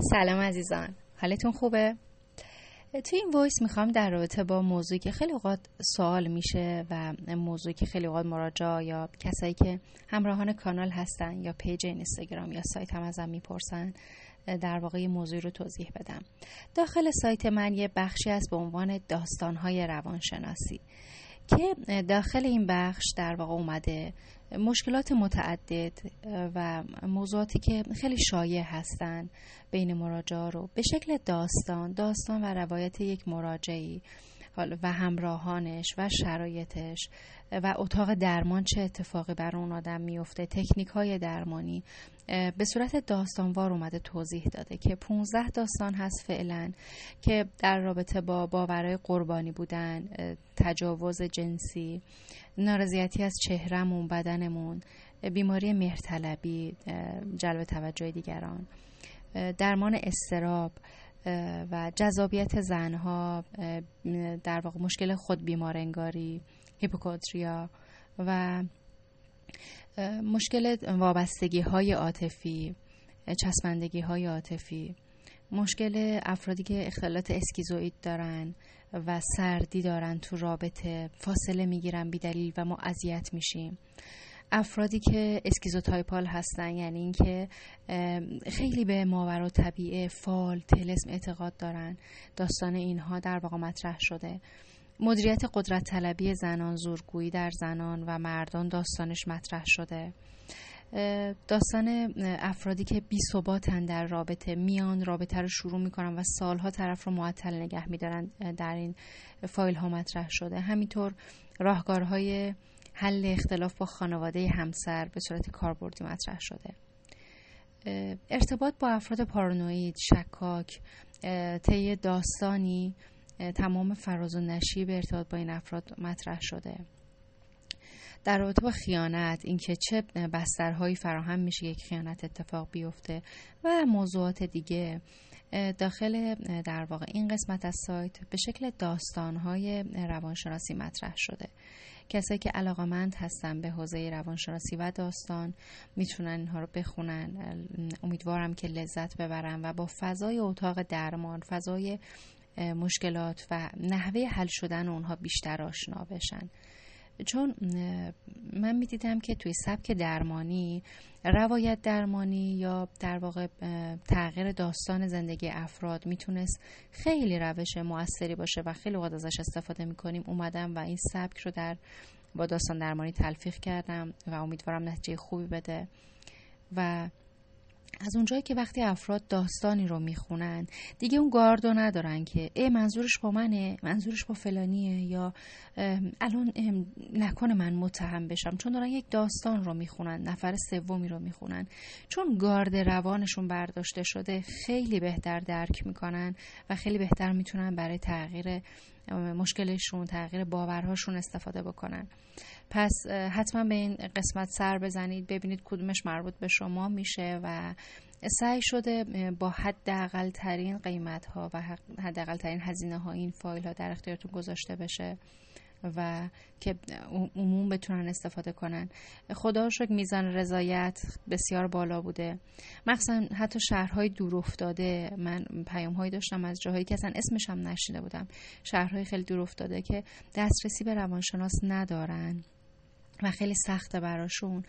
سلام عزیزان، حالتون خوبه؟ توی این وایس میخوام در رابطه با موضوعی که خیلی اوقات سوال میشه و موضوعی که خیلی اوقات مراجع یا کسایی که همراهان کانال هستن یا پیج اینستاگرام یا سایت هم ازم میپرسن در واقع موضوعی رو توضیح بدم. داخل سایت من یه بخشی هست به عنوان داستانهای روانشناسی که داخل این بخش در واقع اومده مشکلات متعدد و موضوعاتی که خیلی شایع هستن بین مراجعا رو به شکل داستان و روایت یک مراجعی و همراهانش و شرایطش و اتاق درمان چه اتفاقی برای اون آدم میفته، تکنیک‌های درمانی به صورت داستانوار اومده توضیح داده که 15 داستان هست فعلا که در رابطه با باورهای قربانی بودن، تجاوز جنسی، نارضایتی از چهرمون، بدنمون، بیماری مهرطلبی، جلب توجه دیگران، درمان اضطراب و جذابیت زنها، در واقع مشکل خود بیمارنگاری، هیپوکندریا و مشکل وابستگی های عاطفی، چسبندگی های عاطفی، مشکل افرادی که اختلالات اسکیزوئید دارن و سردی دارن تو رابطه، فاصله میگیرن بی دلیل و ما اذیت میشیم، افرادی که اسکیزوتایپال هستن، یعنی این که خیلی به ماوراء طبیعه، فال، طلسم اعتقاد دارن، داستان اینها در واقع مطرح شده. مدیریت قدرت طلبی زنان، زورگویی در زنان و مردان داستانش مطرح شده. داستان افرادی که بی‌ثباتن در رابطه، میان رابطه رو شروع میکنن و سالها طرف رو معطل نگه میدارن در این فایل ها مطرح شده. همینطور راهکارهای حل اختلاف با خانواده همسر به صورت کاربردی مطرح شده. ارتباط با افراد پارانوید، شکاک، طی داستانی تمام فراز و نشیب ارتباط با این افراد مطرح شده. در رابطه با خیانت، اینکه چه بسترهایی فراهم میشه یک خیانت اتفاق بیفته و موضوعات دیگه داخل در واقع این قسمت از سایت به شکل داستان‌های روانشناسی مطرح شده. کسایی که علاقه‌مند هستن به حوزه روانشناسی و داستان میتونن اینها رو بخونن. امیدوارم که لذت ببرن و با فضای اتاق درمان، فضای مشکلات و نحوه حل شدن اونها بیشتر آشنا بشن، چون من میدیدم که توی سبک درمانی، روایت درمانی یا در واقع تغییر داستان زندگی افراد میتونست خیلی روش مؤثری باشه و خیلی وقت ازش استفاده میکنیم. اومدم و این سبک رو با داستان درمانی تلفیق کردم و امیدوارم نتیجه خوبی بده. و از اونجایی که وقتی افراد داستانی رو میخونن دیگه اون گاردو ندارن که منظورش با منه، منظورش با فلانیه، یا الان نکنه من متهم بشم، چون دارن یک داستان رو میخونن، نفر سومی رو میخونن، چون گارد روانشون برداشته شده خیلی بهتر درک میکنن و خیلی بهتر میتونن برای تغییر مشکلشون، تغییر باورهاشون استفاده بکنن. پس حتما به این قسمت سر بزنید، ببینید کدومش مربوط به شما میشه و سعی شده با حداقل ترین قیمت ها و حداقل ترین هزینه ها این فایل ها در اختیارتون گذاشته بشه و که عموم بتونن استفاده کنن. خدا رو شکر میزان رضایت بسیار بالا بوده، مخصوصا حتی شهرهای دور افتاده. من پیام‌هایی داشتم از جاهایی که اصلا اسمش هم نشنیده بودم، شهرهای خیلی دور افتاده که دسترسی به روانشناس ندارن و خیلی سخته براشون.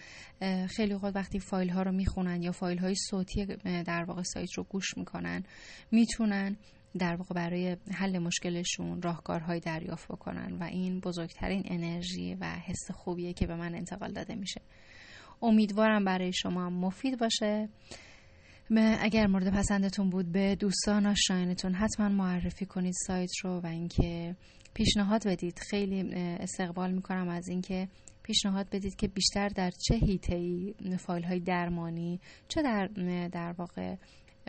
خیلی اوقات وقتی فایل ها رو میخونن یا فایل های صوتی در واقع سایت رو گوش میکنن، میتونن در واقع برای حل مشکلشون راهکارهای دریافت بکنن و این بزرگترین انرژی و حس خوبیه که به من انتقال داده میشه. امیدوارم برای شما مفید باشه. اگر مورد پسندتون بود به دوستان و آشنایانتون حتما معرفی کنید سایت رو و اینکه پیشنهاد بدید. خیلی استقبال میکنم از اینکه پیشنهاد بدید که بیشتر در چه حیطه‌ای فایل‌های درمانی، چه در واقع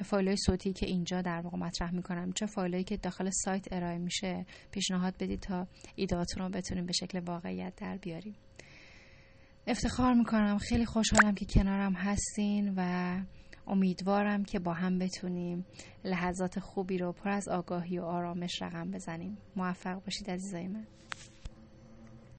فایل‌های صوتی که اینجا در واقع مطرح می‌کنم، چه فایل‌هایی که داخل سایت ارائه میشه پیشنهاد بدید تا ایده‌هاتون رو بتونیم به شکل واقعیت در بیاریم. افتخار می‌کنم، خیلی خوشحالم که کنارم هستین و امیدوارم که با هم بتونیم لحظات خوبی رو پر از آگاهی و آرامش رقم بزنیم. موفق باشید عزیزای من.